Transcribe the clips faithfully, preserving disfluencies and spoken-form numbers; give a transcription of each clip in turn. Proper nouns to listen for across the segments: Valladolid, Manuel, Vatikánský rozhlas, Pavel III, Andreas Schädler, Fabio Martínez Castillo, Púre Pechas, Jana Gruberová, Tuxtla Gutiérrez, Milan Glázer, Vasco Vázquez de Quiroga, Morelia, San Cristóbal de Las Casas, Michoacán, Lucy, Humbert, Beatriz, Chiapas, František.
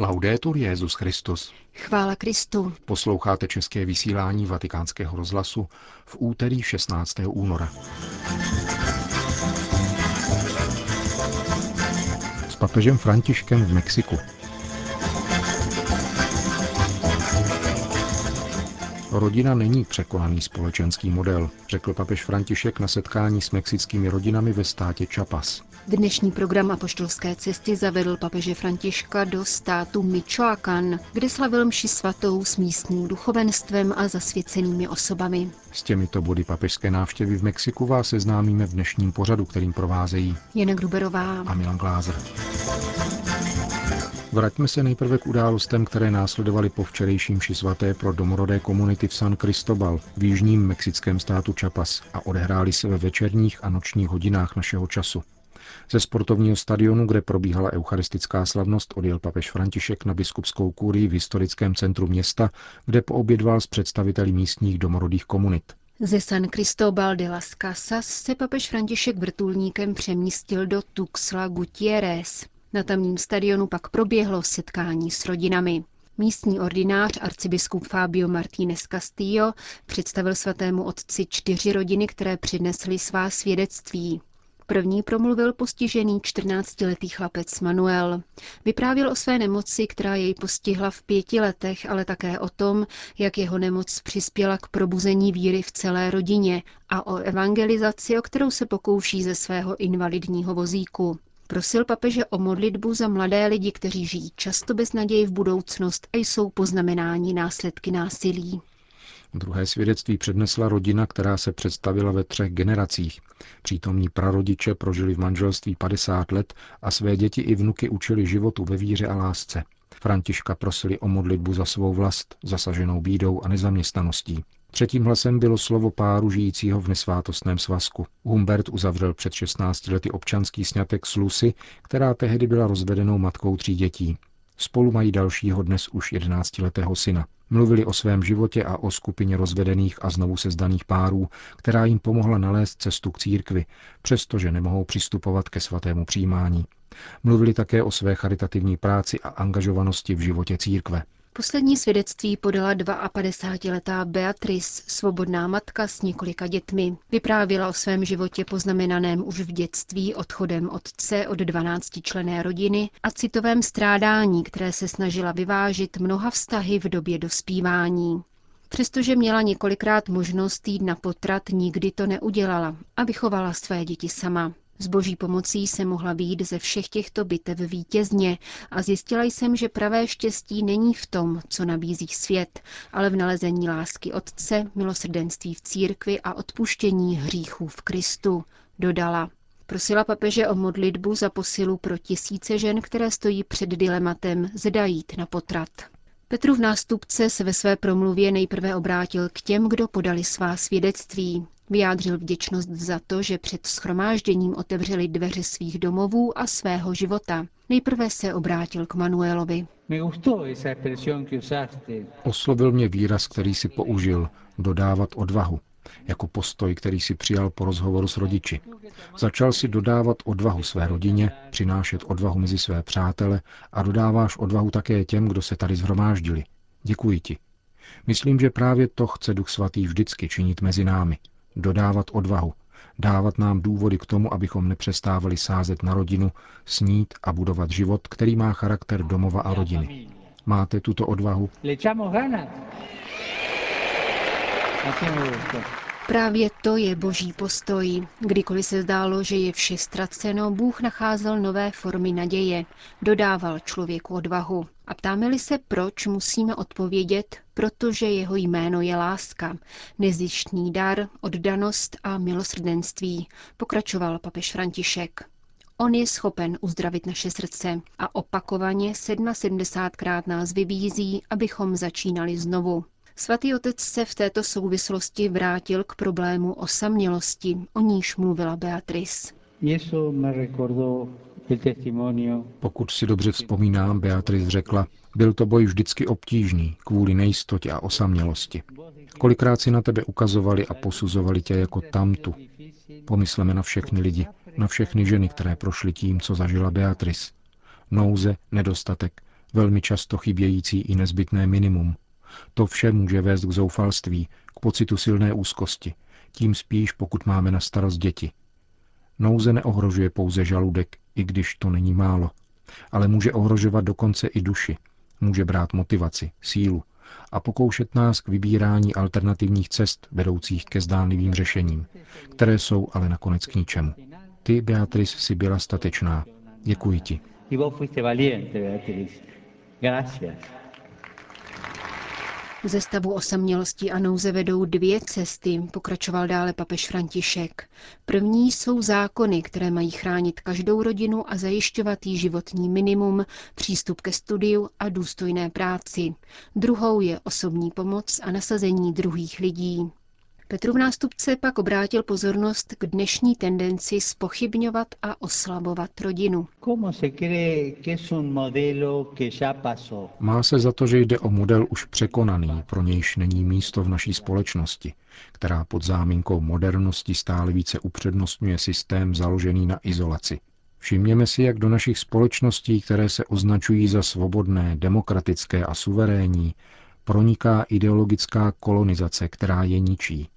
Laudetur Jesus Christus. Chvála Kristu. Posloucháte české vysílání Vatikánského rozhlasu v úterý šestnáctého února. S papežem Františkem v Mexiku. Rodina není překonaný společenský model, řekl papež František na setkání s mexickými rodinami ve státě Chiapas. Dnešní program apoštolské cesty zavedl papeže Františka do státu Michoacán, kde slavil mši svatou s místním duchovenstvem a zasvěcenými osobami. S těmito body papežské návštěvy v Mexiku vás seznámíme v dnešním pořadu, kterým provázejí Jana Gruberová a Milan Glázer. Vraťme se nejprve k událostem, které následovaly po včerejším mši svaté pro domorodé komunity v San Cristóbal v jižním mexickém státu Chiapas a odehrály se ve večerních a nočních hodinách našeho času. Ze sportovního stadionu, kde probíhala eucharistická slavnost, odjel papež František na biskupskou kurii v historickém centru města, kde poobědval s představiteli místních domorodých komunit. Ze San Cristóbal de Las Casas se papež František vrtulníkem přemístil do Tuxtla Gutiérrez. Na tamním stadionu pak proběhlo setkání s rodinami. Místní ordinář arcibiskup Fabio Martínez Castillo představil svatému otci čtyři rodiny, které přinesly svá svědectví. První promluvil postižený čtrnáctiletý chlapec Manuel. Vyprávěl o své nemoci, která jej postihla v pěti letech, ale také o tom, jak jeho nemoc přispěla k probuzení víry v celé rodině a o evangelizaci, o kterou se pokouší ze svého invalidního vozíku. Prosil papeže o modlitbu za mladé lidi, kteří žijí často bez naději v budoucnost a jsou poznamenáni následky násilí. Druhé svědectví přednesla rodina, která se představila ve třech generacích. Přítomní prarodiče prožili v manželství padesát let a své děti i vnuky učili životu ve víře a lásce. Františka prosili o modlitbu za svou vlast, zasaženou bídou a nezaměstnaností. Třetím hlasem bylo slovo páru žijícího v nesvátostném svazku. Humbert uzavřel před šestnácti lety občanský sňatek s Lucy, která tehdy byla rozvedenou matkou tří dětí. Spolu mají dalšího dnes už jedenáctiletého syna. Mluvili o svém životě a o skupině rozvedených a znovu sezdaných párů, která jim pomohla nalézt cestu k církvi, přestože nemohou přistupovat ke svatému přijímání. Mluvili také o své charitativní práci a angažovanosti v životě církve. Poslední svědectví podala dvaapadesátiletá Beatriz, svobodná matka s několika dětmi. Vyprávěla o svém životě poznamenaném už v dětství odchodem otce od dvanáctičlenné rodiny a citovém strádání, které se snažila vyvážit mnoha vztahy v době dospívání. Přestože měla několikrát možnost jít na potrat, nikdy to neudělala a vychovala své děti sama. S boží pomocí se mohla vyjít ze všech těchto bitev vítězně a zjistila jsem, že pravé štěstí není v tom, co nabízí svět, ale v nalezení lásky Otce, milosrdenství v církvi a odpuštění hříchů v Kristu, dodala. Prosila papeže o modlitbu za posilu pro tisíce žen, které stojí před dilematem zda jít na potrat. Petrův nástupce se ve své promluvě nejprve obrátil k těm, kdo podali svá svědectví. Vyjádřil vděčnost za to, že před shromážděním otevřeli dveře svých domovů a svého života. Nejprve se obrátil k Manuelovi. Oslovil mě výraz, který si použil, dodávat odvahu, jako postoj, který si přijal po rozhovoru s rodiči. Začal si dodávat odvahu své rodině, přinášet odvahu mezi své přátele a dodáváš odvahu také těm, kdo se tady shromáždili. Děkuji ti. Myslím, že právě to chce Duch Svatý vždycky činit mezi námi. Dodávat odvahu, dávat nám důvody k tomu, abychom nepřestávali sázet na rodinu, snít a budovat život, který má charakter domova a rodiny. Máte tuto odvahu? Právě to je boží postoj. Kdykoliv se zdálo, že je vše ztraceno, Bůh nacházel nové formy naděje. Dodával člověku odvahu. A ptáme-li se, proč, musíme odpovědět, protože jeho jméno je láska, nezištný dar, oddanost a milosrdenství, pokračoval papež František. On je schopen uzdravit naše srdce a opakovaně sedmdesátkrát nás vybízí, abychom začínali znovu. Svatý otec se v této souvislosti vrátil k problému osamělosti, o níž mluvila Beatriz. Pokud si dobře vzpomínám, Beatriz řekla, byl to boj vždycky obtížný, kvůli nejistotě a osamělosti. Kolikrát si na tebe ukazovali a posuzovali tě jako tamtu. Pomysleme na všechny lidi, na všechny ženy, které prošly tím, co zažila Beatriz. Nouze, nedostatek, velmi často chybějící i nezbytné minimum. To vše může vést k zoufalství, k pocitu silné úzkosti, tím spíš, pokud máme na starost děti. Nouze neohrožuje pouze žaludek, i když to není málo, ale může ohrožovat dokonce i duši, může brát motivaci, sílu a pokoušet nás k vybírání alternativních cest vedoucích ke zdánlivým řešením, které jsou ale nakonec k ničemu. Ty, Beatriz, jsi byla statečná. Děkuji ti. Ze stavu osamělosti a nouze vedou dvě cesty, pokračoval dále papež František. První jsou zákony, které mají chránit každou rodinu a zajišťovat jí životní minimum, přístup ke studiu a důstojné práci. Druhou je osobní pomoc a nasazení druhých lidí. Petrův nástupce pak obrátil pozornost k dnešní tendenci zpochybňovat a oslabovat rodinu. Má se za to, že jde o model už překonaný, pro nějž není místo v naší společnosti, která pod záminkou modernosti stále více upřednostňuje systém založený na izolaci. Všimněme si, jak do našich společností, které se označují za svobodné, demokratické a suverénní, proniká ideologická kolonizace, která je ničí.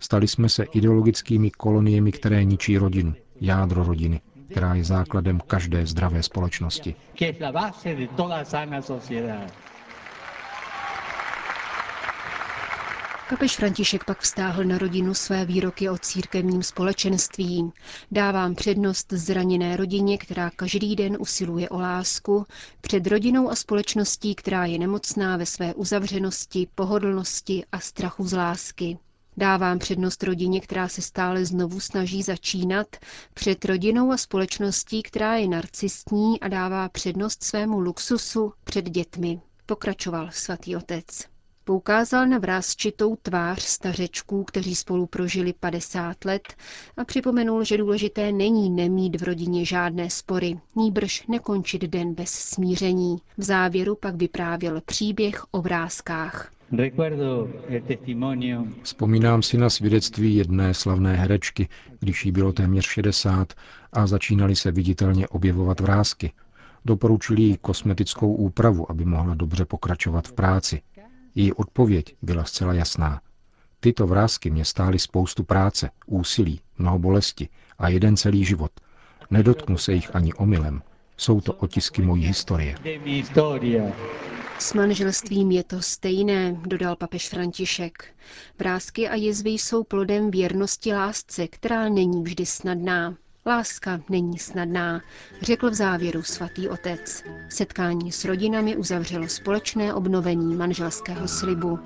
Stali jsme se ideologickými koloniemi, které ničí rodinu, jádro rodiny, která je základem každé zdravé společnosti. Papež František pak vztáhl na rodinu své výroky o církevním společenství. Dávám přednost zraněné rodině, která každý den usiluje o lásku, před rodinou a společností, která je nemocná ve své uzavřenosti, pohodlnosti a strachu z lásky. Dávám přednost rodině, která se stále znovu snaží začínat, před rodinou a společností, která je narcistní a dává přednost svému luxusu před dětmi, pokračoval svatý otec. Poukázal na vrásčitou tvář stařečků, kteří spolu prožili padesát let, a připomenul, že důležité není nemít v rodině žádné spory, nýbrž nekončit den bez smíření. V závěru pak vyprávěl příběh o vráscích. Vzpomínám si na svědectví jedné slavné herečky, když jí bylo téměř šedesát a začínaly se viditelně objevovat vrásky. Doporučili jí kosmetickou úpravu, aby mohla dobře pokračovat v práci. Její odpověď byla zcela jasná. Tyto vrásky mě stály spoustu práce, úsilí, mnoho bolesti a jeden celý život. Nedotknu se jich ani omylem. Jsou to otisky mojí historie. S manželstvím je to stejné, dodal papež František. Vrásky a jizvy jsou plodem věrnosti lásce, která není vždy snadná. Láska není snadná, řekl v závěru svatý otec. Setkání s rodinami uzavřelo společné obnovení manželského slibu.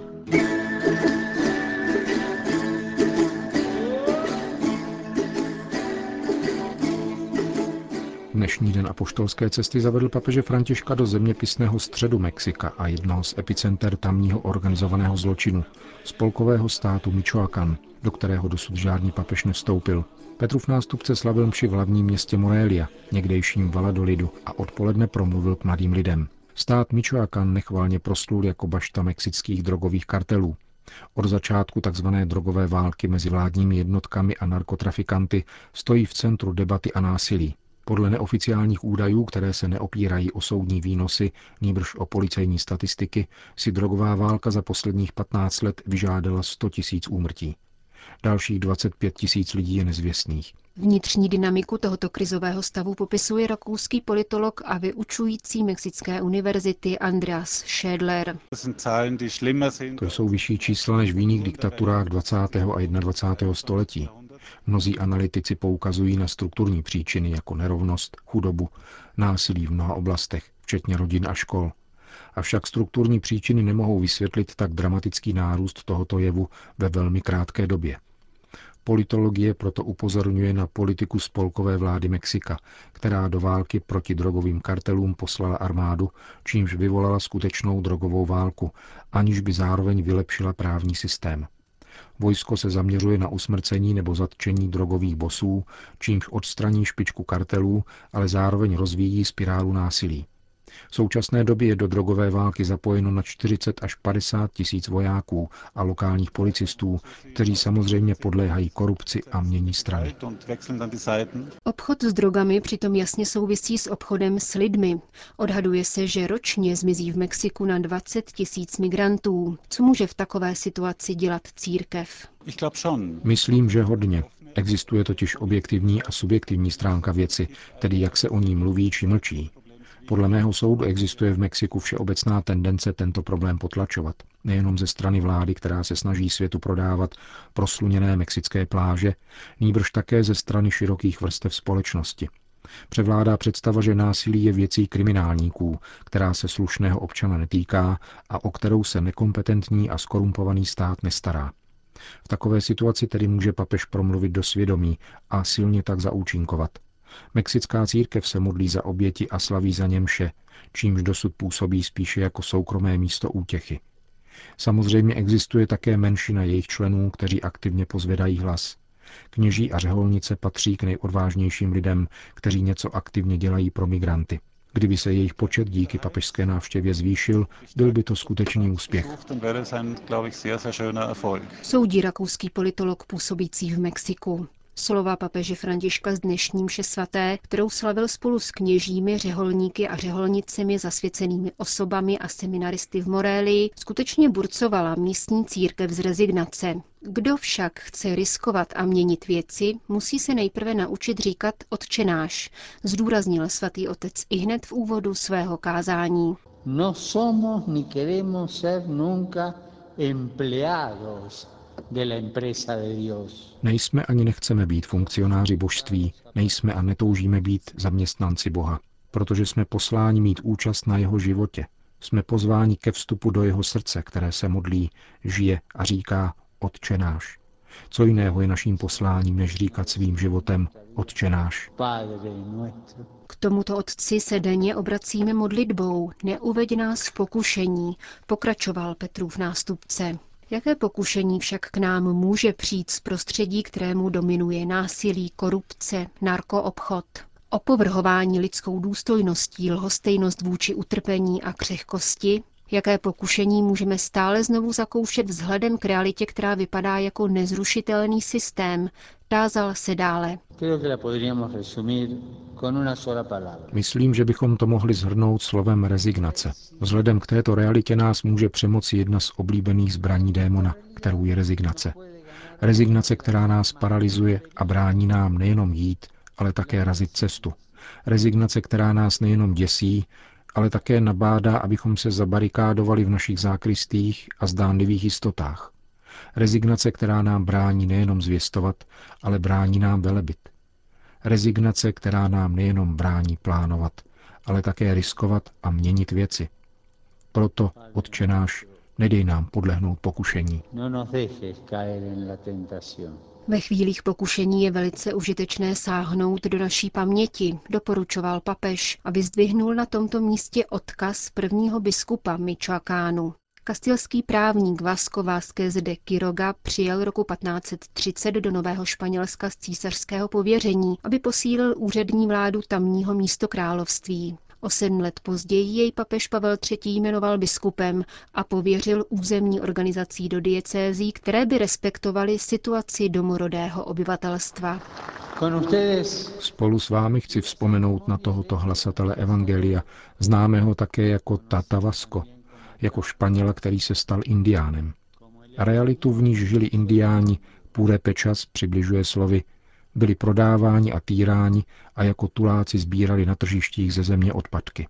Dnešní den apoštolské cesty zavedl papeže Františka do zeměpisného středu Mexika a jednoho z epicenter tamního organizovaného zločinu, spolkového státu Michoacán, do kterého dosud žádný papež nevstoupil. Petrův nástupce slavil mši v hlavním městě Morelia, někdejším Valladolidu, a odpoledne promluvil k mladým lidem. Stát Michoacán nechvalně proslul jako bašta mexických drogových kartelů. Od začátku tzv. Drogové války mezi vládními jednotkami a narkotrafikanty stojí v centru debaty a násilí. Podle neoficiálních údajů, které se neopírají o soudní výnosy, nýbrž o policejní statistiky, si drogová válka za posledních patnáct let vyžádala sto tisíc úmrtí. Dalších dvacet pět tisíc lidí je nezvěstných. Vnitřní dynamiku tohoto krizového stavu popisuje rakouský politolog a vyučující Mexické univerzity Andreas Schädler. To jsou vyšší čísla než v jiných diktaturách dvacátého a dvacátého prvního století. Mnozí analytici poukazují na strukturní příčiny jako nerovnost, chudobu, násilí v mnoha oblastech, včetně rodin a škol. Avšak strukturní příčiny nemohou vysvětlit tak dramatický nárůst tohoto jevu ve velmi krátké době. Politologie proto upozorňuje na politiku spolkové vlády Mexika, která do války proti drogovým kartelům poslala armádu, čímž vyvolala skutečnou drogovou válku, aniž by zároveň vylepšila právní systém. Vojsko se zaměřuje na usmrcení nebo zatčení drogových bosů, čímž odstraní špičku kartelů, ale zároveň rozvíjí spirálu násilí. V současné době je do drogové války zapojeno na čtyřicet až padesát tisíc vojáků a lokálních policistů, kteří samozřejmě podléhají korupci a mění strany. Obchod s drogami přitom jasně souvisí s obchodem s lidmi. Odhaduje se, že ročně zmizí v Mexiku na dvacet tisíc migrantů. Co může v takové situaci dělat církev? Myslím, že hodně. Existuje totiž objektivní a subjektivní stránka věci, tedy jak se o ní mluví či mlčí. Podle mého soudu existuje v Mexiku všeobecná tendence tento problém potlačovat. Nejenom ze strany vlády, která se snaží světu prodávat prosluněné mexické pláže, nýbrž také ze strany širokých vrstev společnosti. Převládá představa, že násilí je věcí kriminálníků, která se slušného občana netýká a o kterou se nekompetentní a skorumpovaný stát nestará. V takové situaci tedy může papež promluvit do svědomí a silně tak zaúčinkovat. Mexická církev se modlí za oběti a slaví za ně mše, čímž dosud působí spíše jako soukromé místo útěchy. Samozřejmě existuje také menšina jejich členů, kteří aktivně pozvedají hlas. Kněží a řeholnice patří k nejodvážnějším lidem, kteří něco aktivně dělají pro migranty. Kdyby se jejich počet díky papežské návštěvě zvýšil, byl by to skutečný úspěch. Soudí rakouský politolog působící v Mexiku. Slova papeže Františka z dnešní mše svaté, kterou slavil spolu s kněžími, řeholníky a řeholnicemi, zasvěcenými osobami a seminaristy v Morelii, skutečně burcovala místní církev z rezignace. Kdo však chce riskovat a měnit věci, musí se nejprve naučit říkat Otčenáš, zdůraznil svatý otec i hned v úvodu svého kázání. No somos ni queremos ser nunca empleados. Nejsme ani nechceme být funkcionáři božství, nejsme a netoužíme být zaměstnanci Boha, protože jsme posláni mít účast na jeho životě. Jsme pozváni ke vstupu do jeho srdce, které se modlí, žije a říká Otče náš. Co jiného je naším posláním, než říkat svým životem Otče náš. K tomuto otci se denně obracíme modlitbou, neuveď nás v pokušení, pokračoval Petrův nástupce. Jaké pokušení však k nám může přijít z prostředí, kterému dominuje násilí, korupce, narkoobchod? Opovrhování lidskou důstojností, lhostejnost vůči utrpení a křehkosti? Jaké pokušení můžeme stále znovu zakoušet vzhledem k realitě, která vypadá jako nezrušitelný systém? Tázal se dále. Myslím, že bychom to mohli shrnout slovem rezignace. Vzhledem k této realitě nás může přemoci jedna z oblíbených zbraní démona, kterou je rezignace. Rezignace, která nás paralyzuje a brání nám nejenom jít, ale také razit cestu. Rezignace, která nás nejenom děsí, ale také nabádá, abychom se zabarikádovali v našich zákristích a zdánlivých jistotách. Rezignace, která nám brání nejenom zvěstovat, ale brání nám velebit. Rezignace, která nám nejenom brání plánovat, ale také riskovat a měnit věci. Proto, Otče náš, nedej nám podlehnout pokušení. Ve chvílích pokušení je velice užitečné sáhnout do naší paměti, doporučoval papež a vyzdvihnul na tomto místě odkaz prvního biskupa Michoacánu. Kastilský právník Vasco Vázquez de Quiroga přijel roku patnáct set třicet do Nového Španělska z císařského pověření, aby posílil úřední vládu tamního místokrálovství. O sedm let později jej papež Pavel třetí jmenoval biskupem a pověřil územní organizací do diecézí, které by respektovaly situaci domorodého obyvatelstva. Spolu s vámi chci vzpomenout na tohoto hlasatele evangelia, známého také jako Tata Vasco, jako Španěla, který se stal indiánem. Realitu, v níž žili indiáni, Púre Pechas přibližuje slovy: byli prodáváni a týráni a jako tuláci sbírali na tržištích ze země odpadky.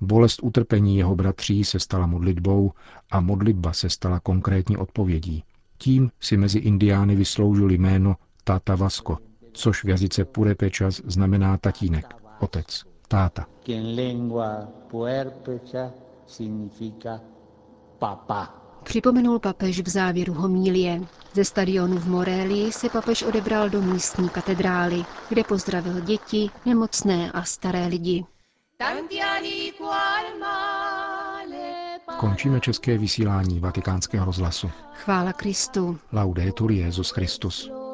Bolest utrpení jeho bratří se stala modlitbou a modlitba se stala konkrétní odpovědí. Tím si mezi indiány vysloužil jméno Tata Vasco, což v jazyce Púre Pechas znamená tatínek, otec, táta. Připomenul papež v závěru homilie. Ze stadionu v Morelii se papež odebral do místní katedrály, kde pozdravil děti, nemocné a staré lidi. Končíme české vysílání Vatikánského rozhlasu. Chvála Kristu. Laudetur Jesus Christus.